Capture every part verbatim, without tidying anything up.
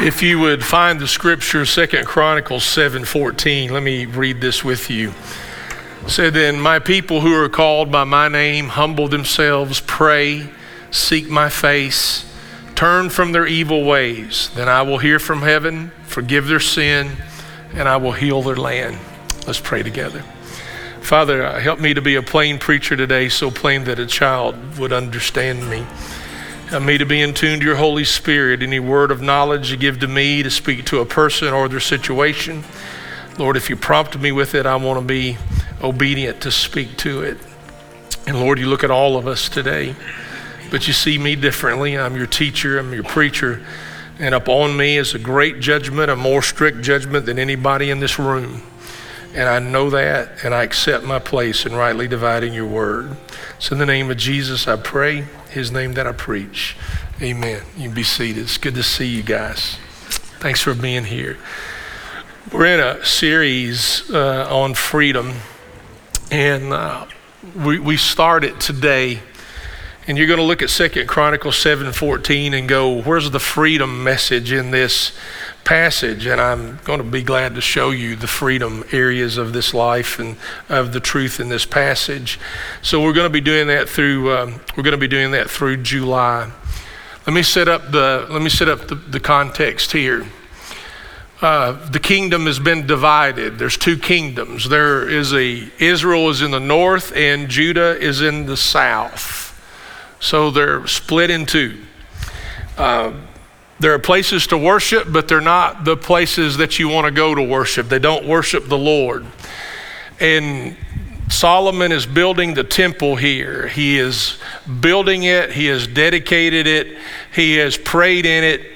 If you would find the scripture, Second Chronicles seven fourteen, let me read this with you. It said, "Then my people who are called by my name humble themselves, pray, seek my face, turn from their evil ways. Then I will hear from heaven, forgive their sin, and I will heal their land." Let's pray together. Father, help me to be a plain preacher today, so plain that a child would understand me. Help me to be in tune to your Holy Spirit. Any word of knowledge you give to me to speak to a person or their situation, Lord, if you prompt me with it, I want to be obedient to speak to it. And Lord, you look at all of us today, but you see me differently. I'm your teacher, I'm your preacher, and upon me is a great judgment, a more strict judgment than anybody in this room. And I know that, and I accept my place in rightly dividing your word. So in the name of Jesus, I pray, his name that I preach. Amen. You can be seated. It's good to see you guys. Thanks for being here. We're in a series uh, on freedom, and uh, we, we started today. And you're going to look at Second Chronicles seven fourteen and go, where's the freedom message in this passage? And I'm going to be glad to show you the freedom areas of this life and of the truth in this passage. So we're going to be doing that through. Um, we're going to be doing that through July. Let me set up the. Let me set up the, the context here. Uh, the kingdom has been divided. There's two kingdoms. There is a Israel is in the north and Judah is in the south. So they're split in two. Uh, there are places to worship, but they're not the places that you want to go to worship. They don't worship the Lord. And Solomon is building the temple here. He is building it. He has dedicated it. He has prayed in it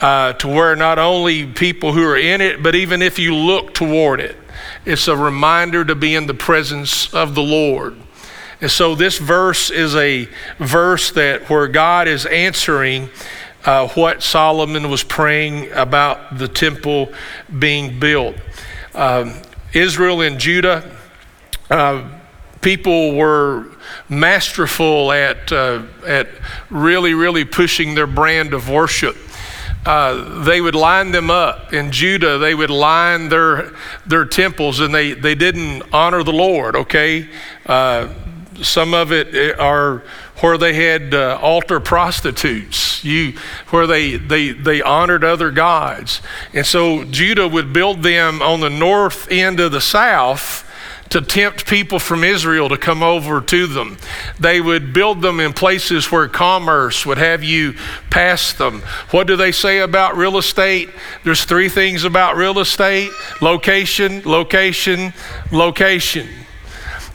uh, to where not only people who are in it, but even if you look toward it, it's a reminder to be in the presence of the Lord. And so this verse is a verse that where God is answering uh, what Solomon was praying about the temple being built. Um, Israel and Judah, uh, people were masterful at uh, at really, really pushing their brand of worship. Uh, they would line them up. In Judah, they would line their their temples, and they, they didn't honor the Lord, okay? Uh, Some of it are where they had uh, altar prostitutes, you, where they, they, they honored other gods. And so Judah would build them on the north end of the south to tempt people from Israel to come over to them. They would build them in places where commerce would have you pass them. What do they say about real estate? There's three things about real estate: location, location, location.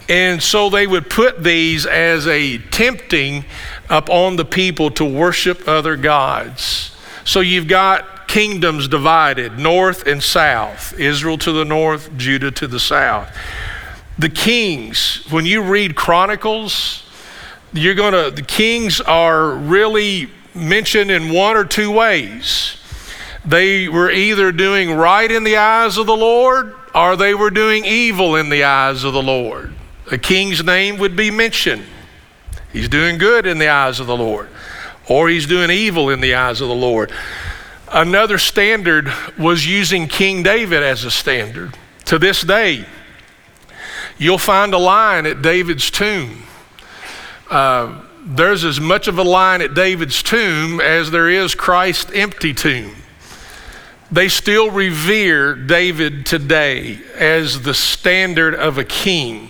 And so they would put these as a tempting upon the people to worship other gods. So you've got kingdoms divided, north and south, Israel to the north, Judah to the south. The kings, when you read Chronicles, you're gonna, the kings are really mentioned in one or two ways. They were either doing right in the eyes of the Lord, or they were doing evil in the eyes of the Lord. A king's name would be mentioned. He's doing good in the eyes of the Lord, or he's doing evil in the eyes of the Lord. Another standard was using King David as a standard. To this day, you'll find a line at David's tomb. Uh, there's as much of a line at David's tomb as there is Christ's empty tomb. They still revere David today as the standard of a king.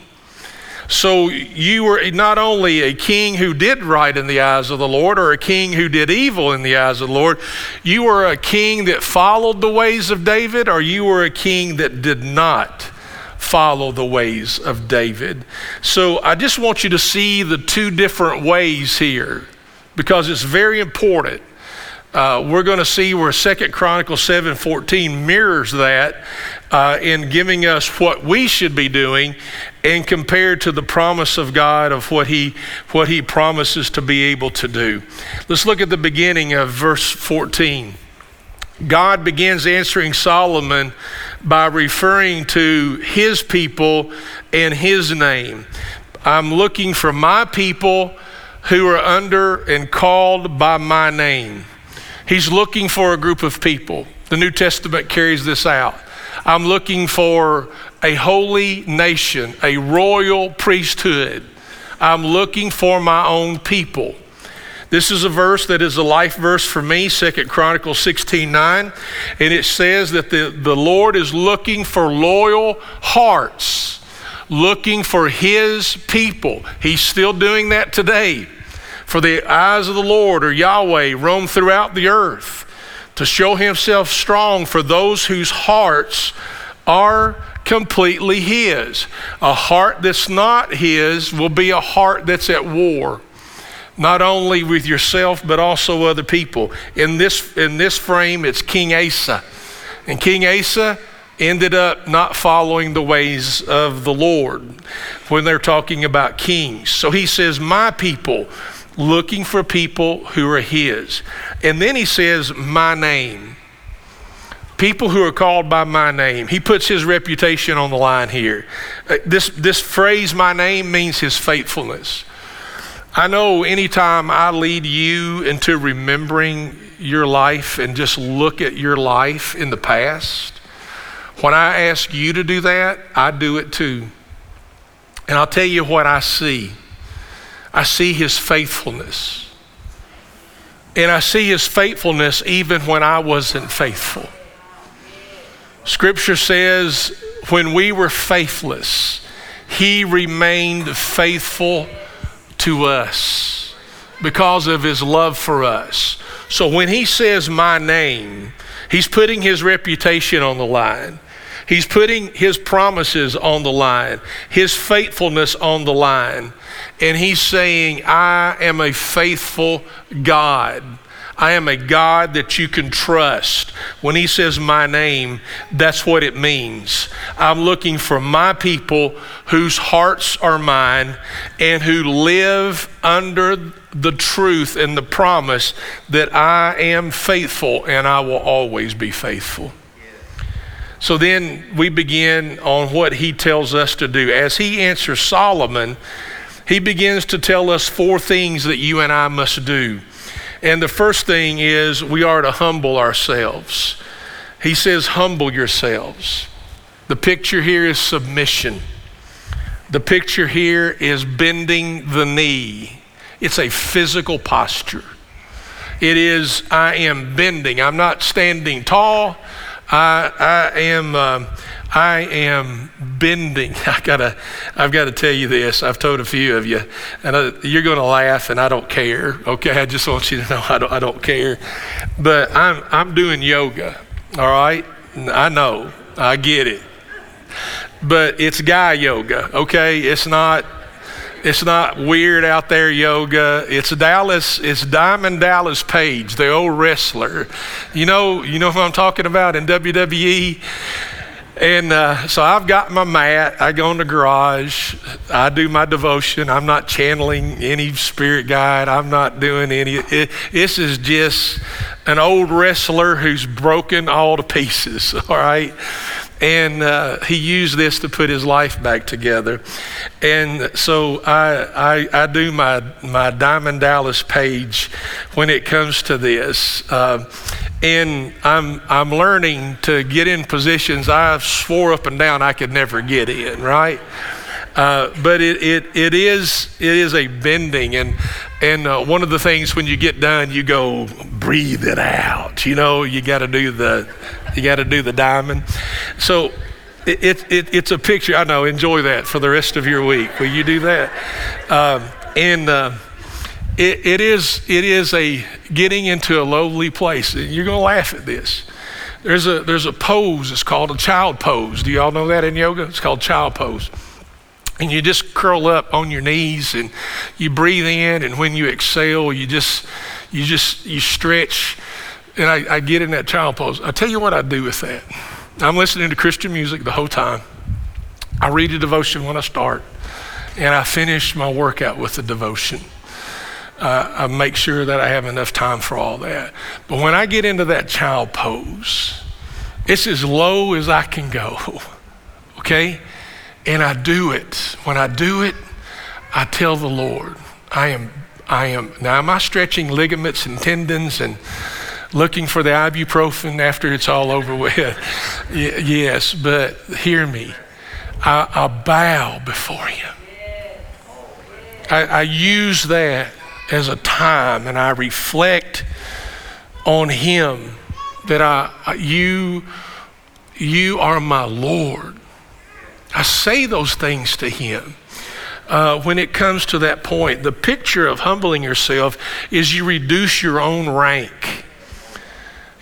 So you were not only a king who did right in the eyes of the Lord, or a king who did evil in the eyes of the Lord, you were a king that followed the ways of David, or you were a king that did not follow the ways of David. So I just want you to see the two different ways here, because it's very important. Uh, we're going to see where Second Chronicles seven fourteen mirrors that uh, in giving us what we should be doing and compared to the promise of God of what he, what he promises to be able to do. Let's look at the beginning of verse fourteen. God begins answering Solomon by referring to his people and his name. I'm looking for my people who are under and called by my name. He's looking for a group of people. The New Testament carries this out. I'm looking for a holy nation, a royal priesthood. I'm looking for my own people. This is a verse that is a life verse for me, Second Chronicles sixteen nine, and it says that the, the Lord is looking for loyal hearts, looking for his people. He's still doing that today. For the eyes of the Lord, or Yahweh, roam throughout the earth to show himself strong for those whose hearts are completely his. A heart that's not his will be a heart that's at war, not only with yourself, but also other people. In this, in this frame, it's King Asa. And King Asa ended up not following the ways of the Lord when they're talking about kings. So he says, my people, looking for people who are his. And then he says, my name. People who are called by my name. He puts his reputation on the line here. This, this phrase, my name, means his faithfulness. I know anytime I lead you into remembering your life and just look at your life in the past, when I ask you to do that, I do it too. And I'll tell you what I see. I see his faithfulness. And I see his faithfulness even when I wasn't faithful. Scripture says, when we were faithless, he remained faithful to us because of his love for us. So when he says my name, he's putting his reputation on the line. He's putting his promises on the line, his faithfulness on the line. And he's saying, I am a faithful God. I am a God that you can trust. When he says my name, that's what it means. I'm looking for my people whose hearts are mine and who live under the truth and the promise that I am faithful and I will always be faithful. So then we begin on what he tells us to do. As he answers Solomon, he begins to tell us four things that you and I must do. And the first thing is we are to humble ourselves. He says, humble yourselves. The picture here is submission. The picture here is bending the knee. It's a physical posture. It is, I am bending. I'm not standing tall. I, I am um, I am bending. I gotta, I've got to tell you this. I've told a few of you, and I, you're going to laugh, and I don't care, okay? I just want you to know I don't, I don't care. But I'm, I'm doing yoga, all right? I know. I get it. But it's guy yoga, okay? It's not... It's not weird out there yoga. It's Dallas, it's Diamond Dallas Page, the old wrestler. You know, you know who I'm talking about in W W E? And uh, so I've got my mat, I go in the garage, I do my devotion. I'm not channeling any spirit guide. I'm not doing any, it, this is just an old wrestler who's broken all to pieces, all right? And uh, he used this to put his life back together. And so I, I, I do my, my Diamond Dallas Page when it comes to this. Uh, and I'm, I'm learning to get in positions I swore up and down I could never get in, right? Uh, but it, it, it is it is a bending, and and uh, one of the things when you get done, you go breathe it out. You know, you got to do the you got to do the diamond. So it, it it it's a picture. I know. Enjoy that for the rest of your week. Will you do that? Um, and uh, it it is it is a getting into a lowly place. You're gonna laugh at this. There's a there's a pose. It's called a child pose. Do y'all know that in yoga? It's called child pose. And you just curl up on your knees and you breathe in, and when you exhale, you just, you just, you stretch. And I, I get in that child pose. I tell you what I do with that. I'm listening to Christian music the whole time. I read a devotion when I start, and I finish my workout with a devotion. Uh, I make sure that I have enough time for all that. But when I get into that child pose, it's as low as I can go, okay? And I do it. When I do it, I tell the Lord, I am, I am, now am I stretching ligaments and tendons and looking for the ibuprofen after it's all over with. Yes, but hear me. I, I bow before him. I, I use that as a time, and I reflect on him that I, you, you are my Lord. I say those things to him. Uh, when it comes to that point, the picture of humbling yourself is you reduce your own rank.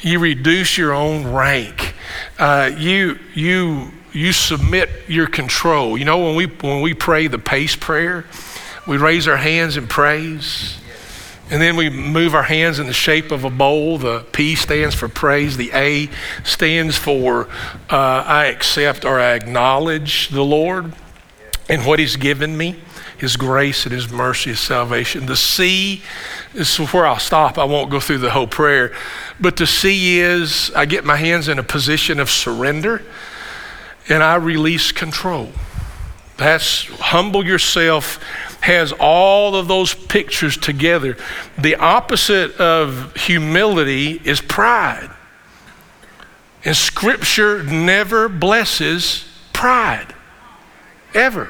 You reduce your own rank. Uh, you you you submit your control. You know, when we when we pray the pace prayer, we raise our hands in praise, and then we move our hands in the shape of a bowl. The P stands for praise. The A stands for uh, I accept or I acknowledge the Lord and what he's given me, his grace and his mercy, his salvation. The C is where I'll stop. I won't go through the whole prayer. But the C is I get my hands in a position of surrender and I release control. That's humble yourself, has all of those pictures together. The opposite of humility is pride. And scripture never blesses pride. Ever.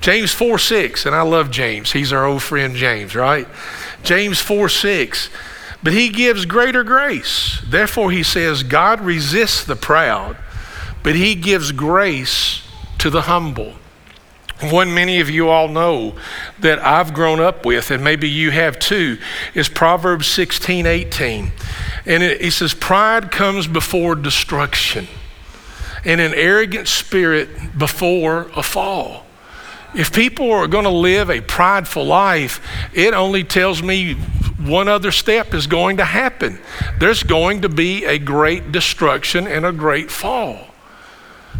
James four six, and I love James. He's our old friend James, right? James four six, but he gives greater grace. Therefore he says, God resists the proud, but he gives grace to the humble. One many of you all know that I've grown up with, and maybe you have too, is Proverbs sixteen eighteen. And it, it says, pride comes before destruction, and an arrogant spirit before a fall. If people are going to live a prideful life, it only tells me one other step is going to happen. There's going to be a great destruction and a great fall.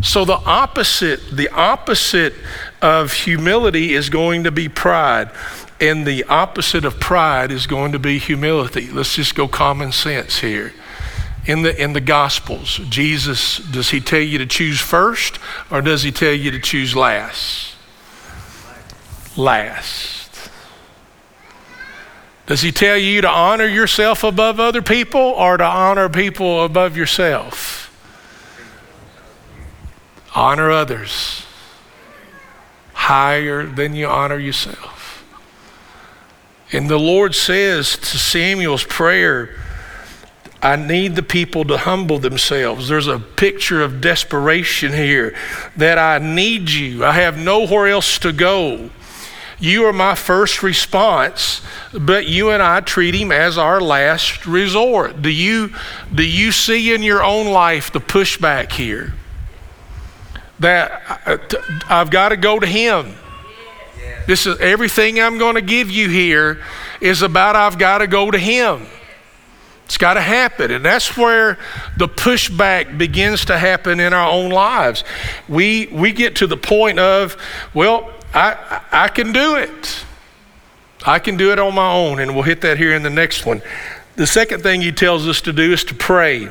So the opposite, the opposite of humility is going to be pride, and the opposite of pride is going to be humility. Let's just go common sense here. In the in the Gospels, Jesus, does he tell you to choose first or does he tell you to choose last? Last. Does he tell you to honor yourself above other people or to honor people above yourself? Honor others higher than you honor yourself. And the Lord says to Samuel's prayer, I need the people to humble themselves. There's a picture of desperation here that I need you. I have nowhere else to go. You are my first response, but you and I treat him as our last resort. Do you, do you see in your own life the pushback here? That I've got to go to him. This is everything I'm going to give you here is about I've got to go to him. It's got to happen. And that's where the pushback begins to happen in our own lives. We we get to the point of, well, I I can do it. I can do it on my own. And we'll hit that here in the next one. The second thing he tells us to do is to pray.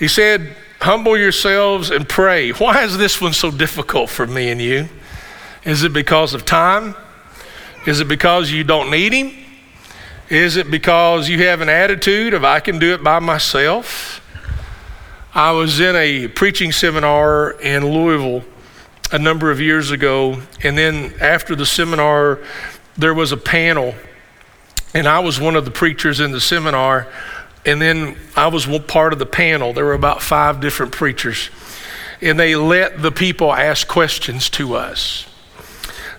He said, humble yourselves and pray. Why is this one so difficult for me and you? Is it because of time? Is it because you don't need him? Is it because you have an attitude of I can do it by myself? I was in a preaching seminar in Louisville a number of years ago, and then after the seminar, there was a panel, and I was one of the preachers in the seminar, and then I was part of the panel. There were about five different preachers, and they let the people ask questions to us.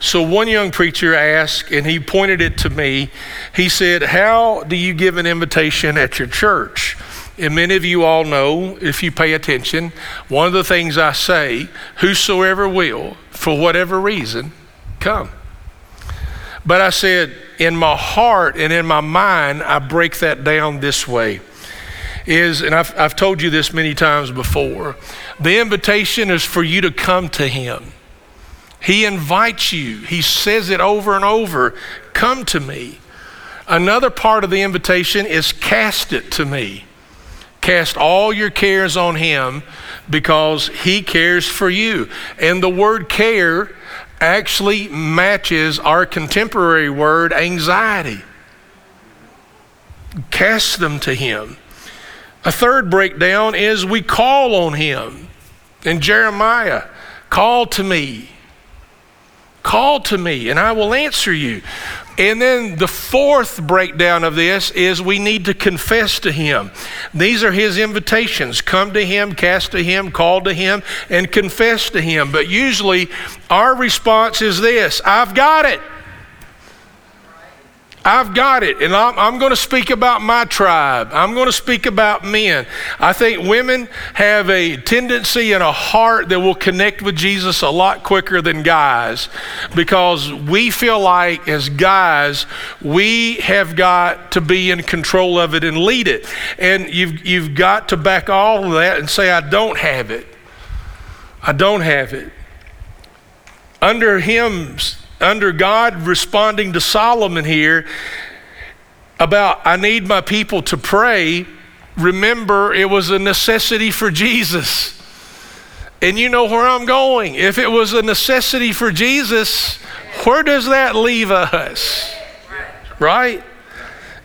So one young preacher asked, and he pointed it to me. He said, how do you give an invitation at your church? And many of you all know, if you pay attention, one of the things I say, whosoever will, for whatever reason, come. But I said, in my heart and in my mind, I break that down this way. Is, and I've, I've told you this many times before, the invitation is for you to come to him. He invites you. He says it over and over. Come to me. Another part of the invitation is cast it to me. Cast all your cares on him because he cares for you. And the word care actually matches our contemporary word anxiety. Cast them to him. A third breakdown is we call on him. In Jeremiah, call to me. Call to me and I will answer you. And then the fourth breakdown of this is we need to confess to him. These are his invitations. Come to him, cast to him, call to him, and confess to him. But usually our response is this: I've got it. I've got it. And I'm, I'm going to speak about my tribe. I'm going to speak about men. I think women have a tendency and a heart that will connect with Jesus a lot quicker than guys, because we feel like as guys, we have got to be in control of it and lead it. And you've, you've got to back all of that and say, I don't have it. I don't have it. Under him, Under God responding to Solomon here about, I need my people to pray. Remember, it was a necessity for Jesus. And you know where I'm going. If it was a necessity for Jesus, where does that leave us? Right?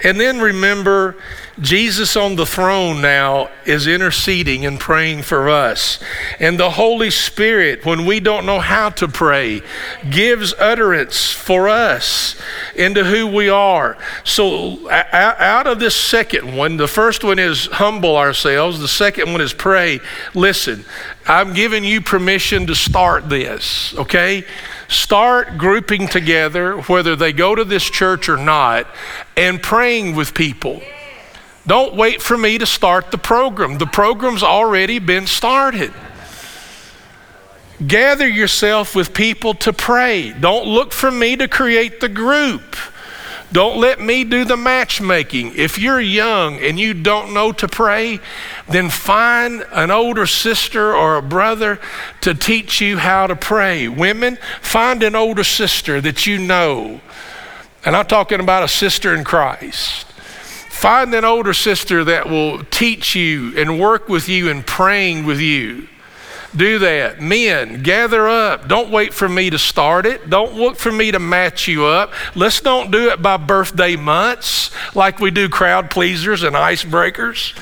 And then remember, Jesus on the throne now is interceding and praying for us. And the Holy Spirit, when we don't know how to pray, gives utterance for us into who we are. So out of this second one, the first one is humble ourselves. The second one is pray. Listen, I'm giving you permission to start this, okay? Start grouping together, whether they go to this church or not, and praying with people. Don't wait for me to start the program. The program's already been started. Gather yourself with people to pray. Don't look for me to create the group. Don't let me do the matchmaking. If you're young and you don't know to pray, then find an older sister or a brother to teach you how to pray. Women, find an older sister that you know. And I'm talking about a sister in Christ. Find an older sister that will teach you and work with you and praying with you. Do that. Men, gather up. Don't wait for me to start it. Don't look for me to match you up. Let's don't do it by birthday months like we do crowd pleasers and icebreakers.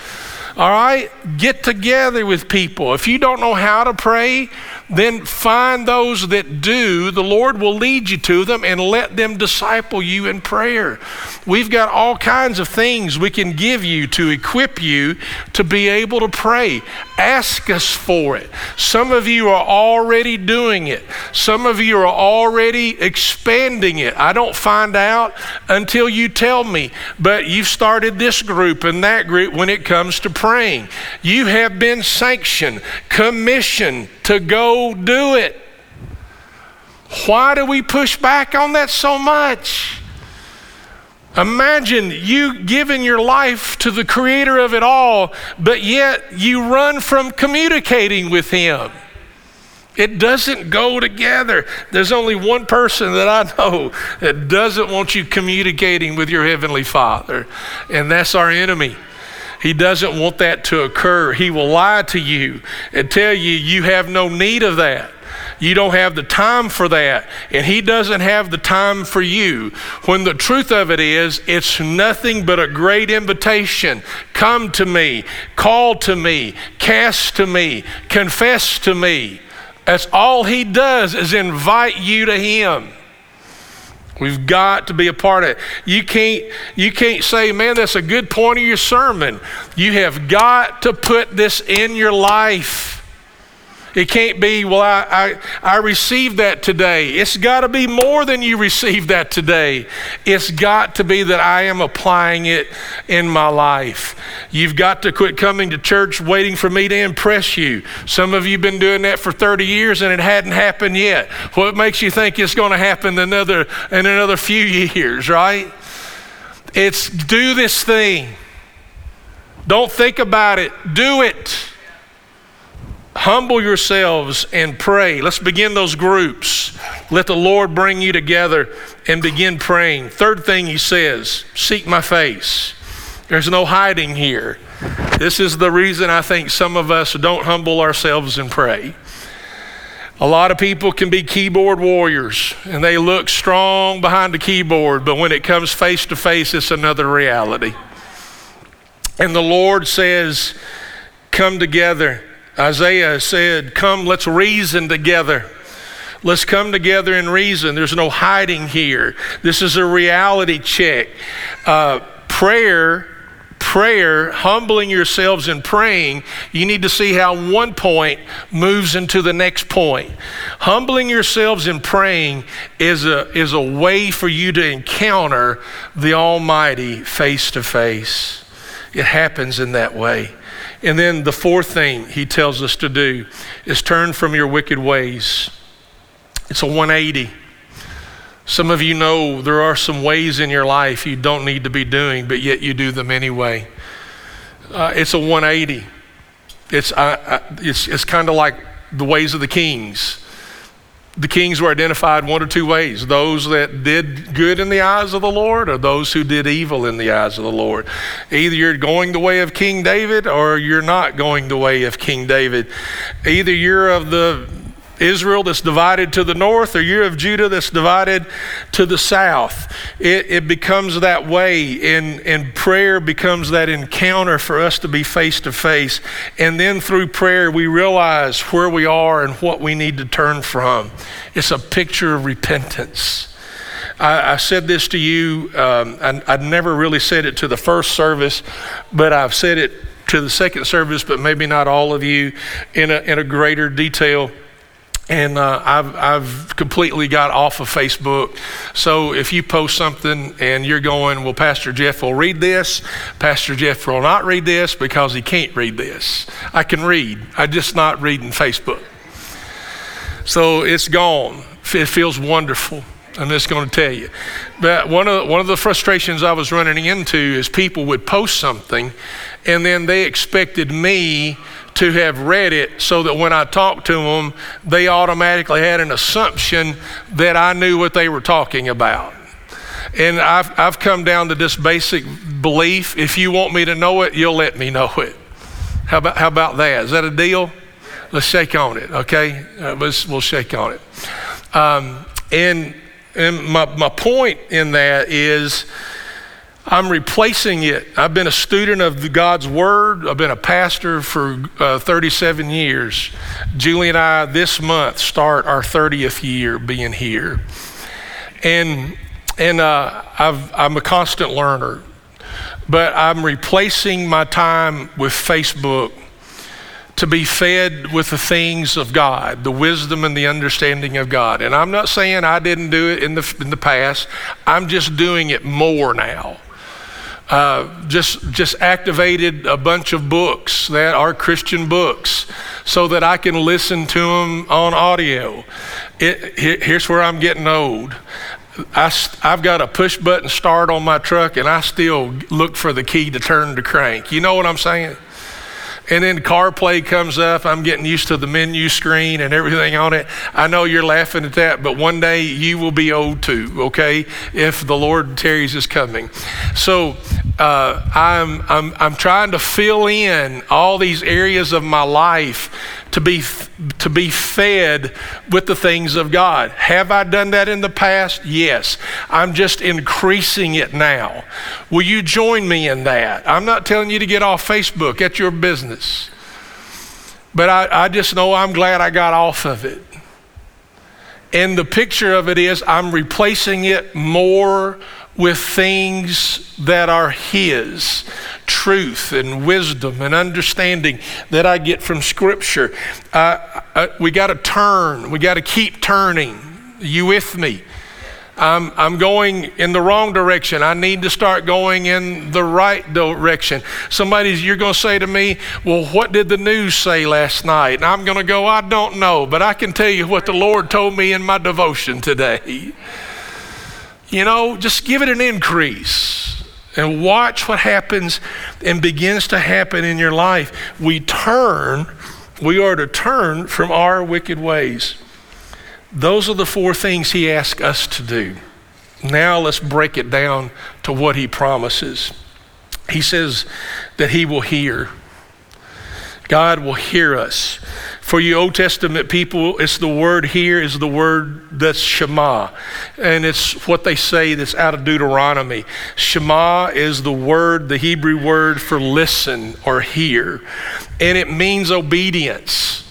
All right? Get together with people. If you don't know how to pray, then find those that do. The Lord will lead you to them and let them disciple you in prayer. We've got all kinds of things we can give you to equip you to be able to pray. Ask us for it. Some of you are already doing it. Some of you are already expanding it. I don't find out until you tell me, but you've started this group and that group when it comes to praying. You have been sanctioned, commissioned to go do it. Why do we push back on that so much? Imagine you giving your life to the creator of it all, but yet you run from communicating with him. It doesn't go together. There's only one person that I know that doesn't want you communicating with your heavenly Father, and that's our enemy. He doesn't want that to occur. He will lie to you and tell you you have no need of that. You don't have the time for that. And he doesn't have the time for you. When the truth of it is, it's nothing but a great invitation. Come to me, call to me, cast to me, confess to me. That's all he does is invite you to him. We've got to be a part of it. You can't, you can't say, man, that's a good point of your sermon. You have got to put this in your life. It can't be, well, I, I, I received that today. It's got to be more than you received that today. It's got to be that I am applying it in my life. You've got to quit coming to church waiting for me to impress you. Some of you have been doing that for thirty years and it hadn't happened yet. What makes you think it's going to happen another, in another few years, right? It's do this thing. Don't think about it. Do it. Humble yourselves and pray. Let's begin those groups. Let the Lord bring you together and begin praying. Third thing he says, seek my face. There's no hiding here. This is the reason I think some of us don't humble ourselves and pray. A lot of people can be keyboard warriors and they look strong behind the keyboard, but when it comes face to face, it's another reality. And the Lord says, come together. Isaiah said, come, let's reason together. Let's come together and reason. There's no hiding here. This is a reality check. Uh, prayer, prayer, humbling yourselves and praying, you need to see how one point moves into the next point. Humbling yourselves and praying is a, is a way for you to encounter the Almighty face to face. It happens in that way. And then the fourth thing he tells us to do is turn from your wicked ways. It's a one eighty. Some of you know there are some ways in your life you don't need to be doing, but yet you do them anyway. Uh, it's a one eighty. It's uh, it's it's kind of like the ways of the kings. The kings were identified one or two ways: those that did good in the eyes of the Lord, or those who did evil in the eyes of the Lord. Either you're going the way of King David, or you're not going the way of King David. Either you're of the Israel that's divided to the north, or you're of Judah that's divided to the south. It, it becomes that way, and, and prayer becomes that encounter for us to be face to face. And then through prayer, we realize where we are and what we need to turn from. It's a picture of repentance. I, I said this to you, um, I, I never really said it to the first service, but I've said it to the second service, but maybe not all of you in a, in a greater detail. And uh, I've, I've completely got off of Facebook. So if you post something and you're going, well, Pastor Jeff will read this, Pastor Jeff will not read this because he can't read this. I can read. I'm just not reading Facebook. So it's gone. It feels wonderful. I'm just going to tell you. But one of, one of the frustrations I was running into is people would post something and then they expected me to have read it, so that when I talked to them, they automatically had an assumption that I knew what they were talking about. And I've, I've come down to this basic belief: if you want me to know it, you'll let me know it. How about, how about that? Is that a deal? Let's shake on it, okay? Uh, let's, we'll shake on it. Um, and and my, my point in that is, I'm replacing it. I've been a student of God's Word. I've been a pastor for uh, thirty-seven years. Julie and I this month start our thirtieth year being here. And and uh, I've, I'm a constant learner, but I'm replacing my time with Facebook to be fed with the things of God, the wisdom and the understanding of God. And I'm not saying I didn't do it in the in the past. I'm just doing it more now. Uh, just just activated a bunch of books that are Christian books so that I can listen to them on audio. It, here's where I'm getting old. I, I've got a push button start on my truck and I still look for the key to turn the crank. You know what I'm saying? And then CarPlay comes up. I'm getting used to the menu screen and everything on it. I know you're laughing at that, but one day you will be old too, okay? If the Lord tarries is coming. So uh, I'm, I'm, I'm trying to fill in all these areas of my life to be, to be fed with the things of God. Have I done that in the past? Yes. I'm just increasing it now. Will you join me in that? I'm not telling you to get off Facebook. That's your business. But I, I just know I'm glad I got off of it. And the picture of it is I'm replacing it more with things that are His, truth and wisdom and understanding that I get from Scripture. Uh, I, we got to turn. We got to keep turning. Are you with me? I'm, I'm going in the wrong direction. I need to start going in the right direction. Somebody's, you're going to say to me, well, what did the news say last night? And I'm going to go, I don't know, but I can tell you what the Lord told me in my devotion today. You know, just give it an increase and watch what happens and begins to happen in your life. We turn, we are to turn from our wicked ways. Those are the four things He asks us to do. Now let's break it down to what He promises. He says that He will hear. God will hear us. For you Old Testament people, it's the word here is the word that's Shema. And it's what they say that's out of Deuteronomy. Shema is the word, the Hebrew word for listen or hear. And it means obedience.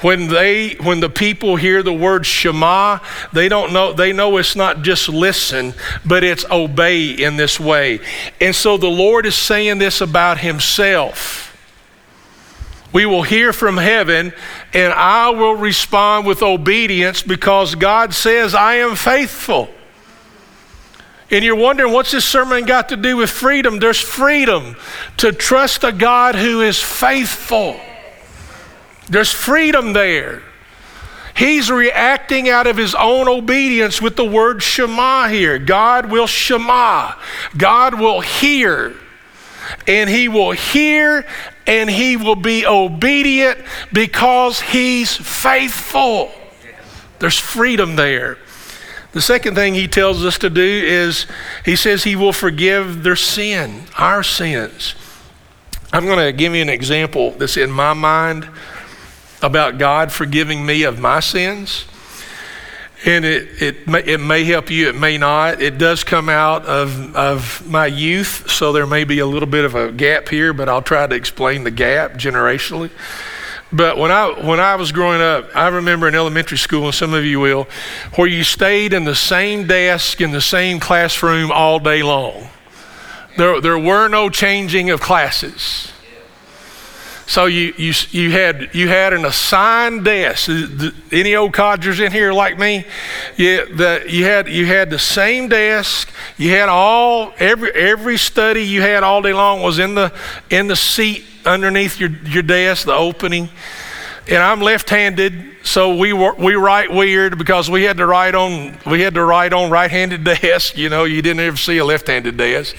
When they, when the people hear the word Shema, they don't know, they know it's not just listen, but it's obey in this way. And so the Lord is saying this about himself. We will hear from heaven, and I will respond with obedience because God says I am faithful. And you're wondering, what's this sermon got to do with freedom? There's freedom to trust a God who is faithful. There's freedom there. He's reacting out of his own obedience with the word Shema here. God will Shema. God will hear. And he will hear and he will be obedient because he's faithful. There's freedom there. The second thing he tells us to do is he says he will forgive their sin, our sins. I'm going to give you an example that's in my mind about God forgiving me of my sins. And it, it, may, it may help you, it may not. It does come out of, of my youth, so there may be a little bit of a gap here, but I'll try to explain the gap generationally. But when I, when I was growing up, I remember in elementary school, and some of you will, where you stayed in the same desk in the same classroom all day long. There, there were no changing of classes. So you you you had you had an assigned desk. Any old codgers in here like me? Yeah, the, you had you had the same desk. You had all every every study you had all day long was in the in the seat underneath your, your desk, the opening. And I'm left-handed, so we were, we write weird because we had to write on we had to write on right-handed desk. You know, you didn't ever see a left-handed desk.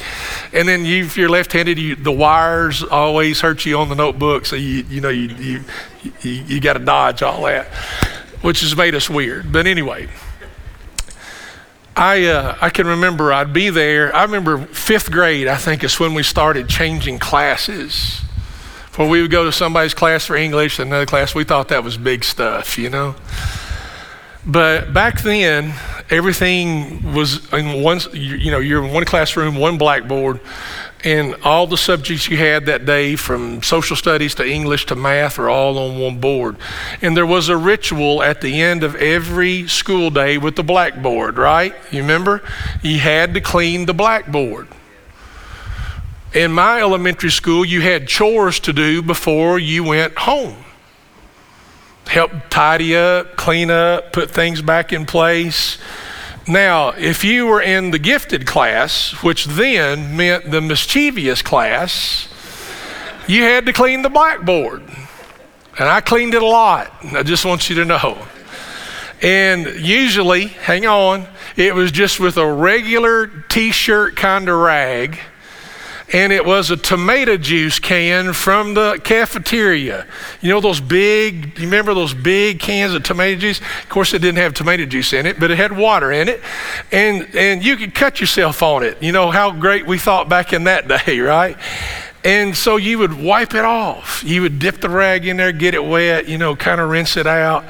And then you, if you're left-handed, you, the wires always hurt you on the notebook, so you you know you you you, you got to dodge all that, which has made us weird. But anyway, I uh, I can remember I'd be there. I remember fifth grade, I think, is when we started changing classes. Or we would go to somebody's class for English, another class. We thought that was big stuff, you know. But back then, everything was in one, you know, you're in one classroom, one blackboard, and all the subjects you had that day, from social studies to English to math, were all on one board. And there was a ritual at the end of every school day with the blackboard, right? You remember? You had to clean the blackboard. In my elementary school, you had chores to do before you went home. Help tidy up, clean up, put things back in place. Now, if you were in the gifted class, which then meant the mischievous class, you had to clean the blackboard. And I cleaned it a lot. I just want you to know. And usually, hang on, it was just with a regular t-shirt kind of rag. And it was a tomato juice can from the cafeteria. You know those big, you remember those big cans of tomato juice? Of course, it didn't have tomato juice in it, but it had water in it. And and you could cut yourself on it. You know how great we thought back in that day, right? And so you would wipe it off. You would dip the rag in there, get it wet, you know, kind of rinse it out.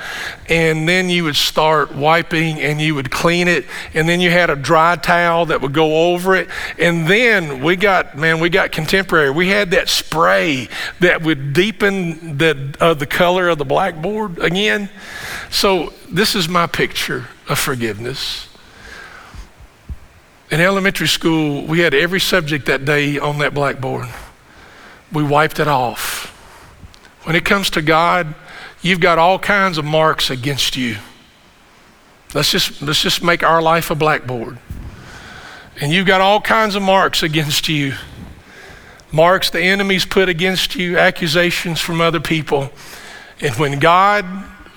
And then you would start wiping and you would clean it. And then you had a dry towel that would go over it. And then we got, man, we got contemporary. We had that spray that would deepen the, uh, the color of the blackboard again. So this is my picture of forgiveness. In elementary school, we had every subject that day on that blackboard. We wiped it off. When it comes to God, you've got all kinds of marks against you. Let's just let's just make our life a blackboard. And you've got all kinds of marks against you. Marks the enemy's put against you, accusations from other people. And when God,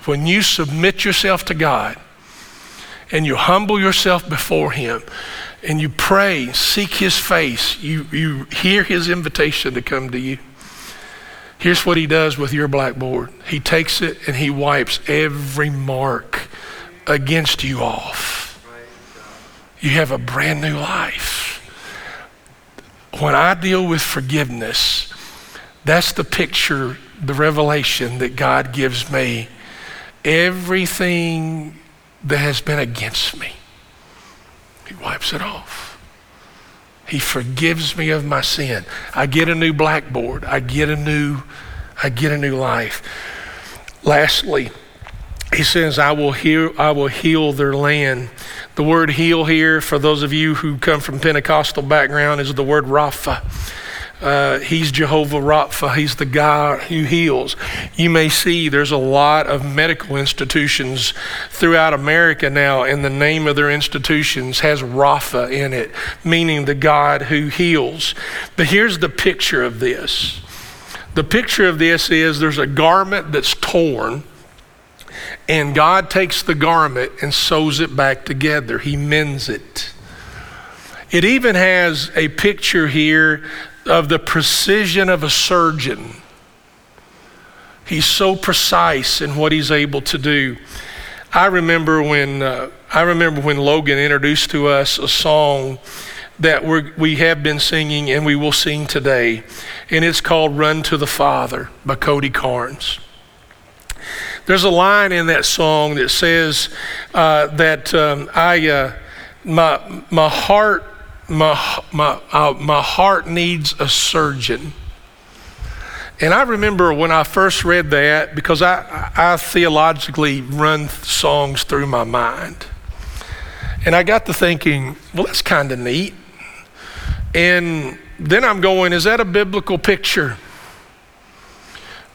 when you submit yourself to God and you humble yourself before him, and you pray, seek his face, you, you hear his invitation to come to you. Here's what he does with your blackboard. He takes it and he wipes every mark against you off. You have a brand new life. When I deal with forgiveness, That's the picture, the revelation that God gives me. Everything that has been against me, he wipes it off. He forgives me of my sin. I get a new blackboard. I get a new, I get a new life. Lastly, he says, I will heal, I will heal their land. The word heal here, for those of you who come from Pentecostal background, is the word Rapha. Uh, he's Jehovah Rapha. He's the God who heals. You may see there's a lot of medical institutions throughout America now, and the name of their institutions has Rapha in it, meaning the God who heals. But here's the picture of this. The picture of this is there's a garment that's torn, and God takes the garment and sews it back together. He mends it. It even has a picture here of the precision of a surgeon. He's so precise in what he's able to do. I remember when uh, I remember when Logan introduced to us a song that we're, we have been singing and we will sing today, and it's called Run to the Father by Cody Carnes. There's a line in that song that says uh, that um, I uh, my my heart My my uh, my heart needs a surgeon. And I remember when I first read that, because I, I theologically run songs through my mind. And I got to thinking, well, that's kind of neat. And then I'm going, is that a biblical picture?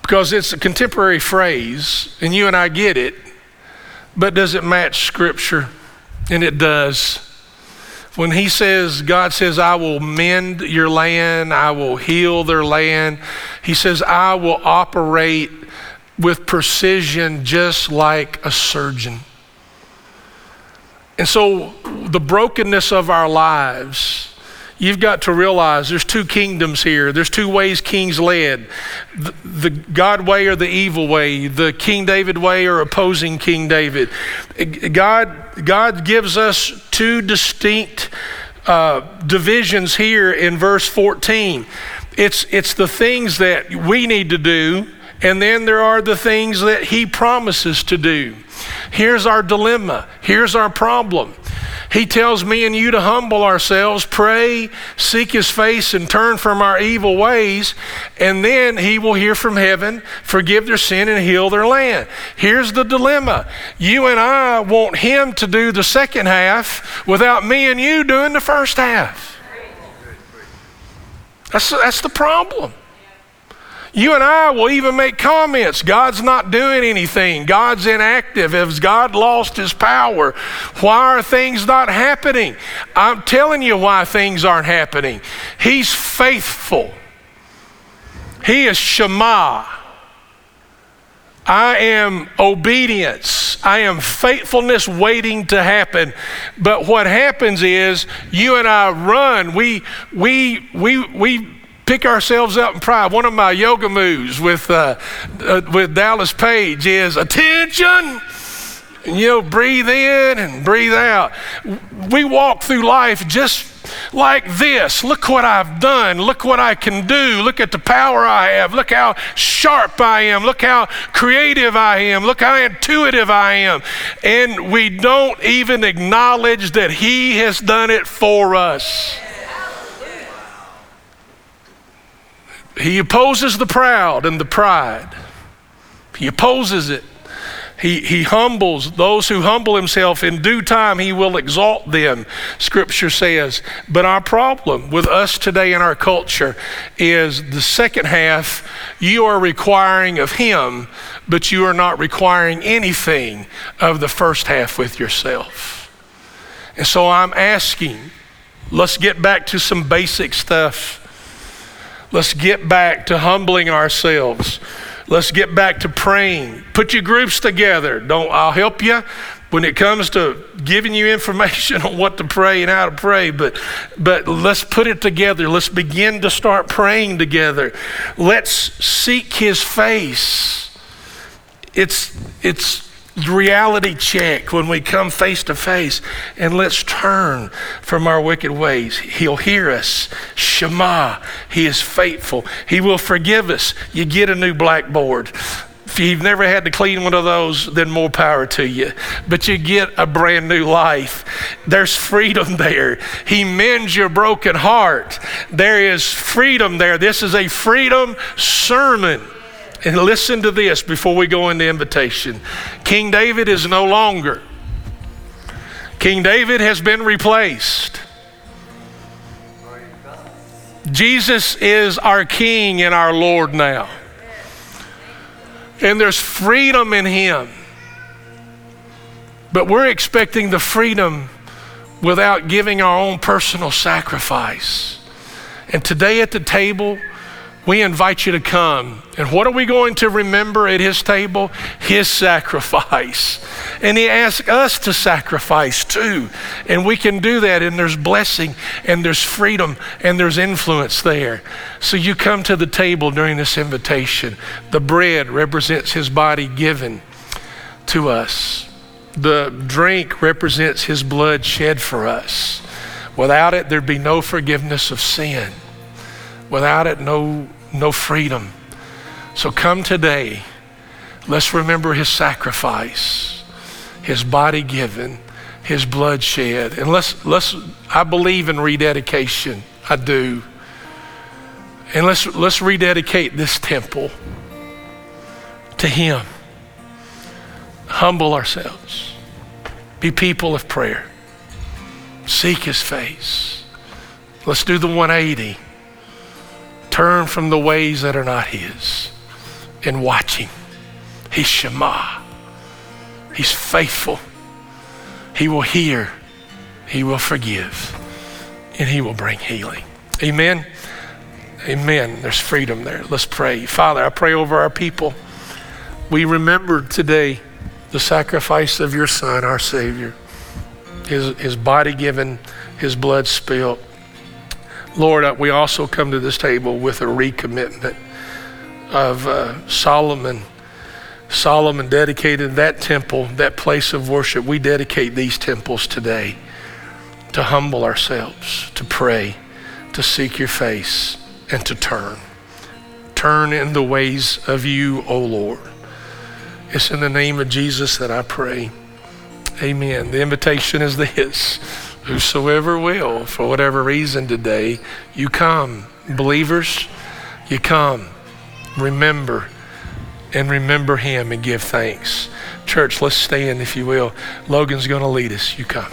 Because it's a contemporary phrase, and you and I get it, but does it match Scripture? And it does. When he says, God says, I will mend your land, I will heal their land. He says, I will operate with precision just like a surgeon. And so the brokenness of our lives, you've got to realize there's two kingdoms here. There's two ways kings led. The, the God way or the evil way. The King David way or opposing King David. God, God gives us two distinct uh, divisions here in verse fourteen. It's, it's the things that we need to do, and then there are the things that he promises to do. Here's our dilemma. Here's our problem. He tells me and you to humble ourselves, pray, seek his face, and turn from our evil ways, and then he will hear from heaven, forgive their sin, and heal their land. Here's the dilemma. You and I want him to do the second half without me and you doing the first half. That's, that's the problem. You and I will even make comments. God's not doing anything. God's inactive. Has God lost his power? Why are things not happening? I'm telling you why things aren't happening. He's faithful. He is Shema. I am obedience. I am faithfulness waiting to happen. But what happens is you and I run. We, we, we, we, pick ourselves up in pride. One of my yoga moves with uh, uh, with Dallas Page is attention. You know, breathe in and breathe out. We walk through life just like this. Look what I've done. Look what I can do. Look at the power I have. Look how sharp I am. Look how creative I am. Look how intuitive I am. And we don't even acknowledge that he has done it for us. He opposes the proud and the pride. He opposes it. He, he humbles those who humble himself. In due time, he will exalt them, Scripture says. But our problem with us today in our culture is the second half, you are requiring of him, but you are not requiring anything of the first half with yourself. And so I'm asking, let's get back to some basic stuff. Let's get back to humbling ourselves. Let's get back to praying. Put your groups together. Don't I'll help you when it comes to giving you information on what to pray and how to pray, but but let's put it together. Let's begin to start praying together. Let's seek his face. It's it's reality check when we come face to face, and let's turn from our wicked ways. He'll hear us. Shema. He is faithful. He will forgive us. You get a new blackboard. If you've never had to clean one of those, then more power to you. But you get a brand new life. There's freedom there. He mends your broken heart. There is freedom there. This is a freedom sermon. And listen to this before we go into invitation. King David is no longer. King David has been replaced. Jesus is our King and our Lord now. And there's freedom in him. But we're expecting the freedom without giving our own personal sacrifice. And today at the table, we invite you to come. And what are we going to remember at his table? His sacrifice. And he asks us to sacrifice too. And we can do that, and there's blessing, and there's freedom, and there's influence there. So you come to the table during this invitation. The bread represents his body given to us. The drink represents his blood shed for us. Without it, there'd be no forgiveness of sin. Without it, no No freedom. So come today. Let's remember his sacrifice, his body given, his blood shed. And let's, let's I believe in rededication. I do. And let's, let's rededicate this temple to him. Humble ourselves. Be people of prayer. Seek his face. Let's do the one eighty. Turn from the ways that are not his and watch him. He's Shema. He's faithful. He will hear. He will forgive. And he will bring healing. Amen. Amen. There's freedom there. Let's pray. Father, I pray over our people. We remember today the sacrifice of your Son, our Savior. His, his body given, his blood spilled. Lord, we also come to this table with a recommitment of uh, Solomon. Solomon dedicated that temple, that place of worship. We dedicate these temples today to humble ourselves, to pray, to seek your face, and to turn. Turn in the ways of you, O Lord. It's in the name of Jesus that I pray. Amen. The invitation is this. Whosoever will, for whatever reason today, you come. Believers, you come. Remember, and remember him and give thanks. Church, let's stand if you will. Logan's going to lead us. You come.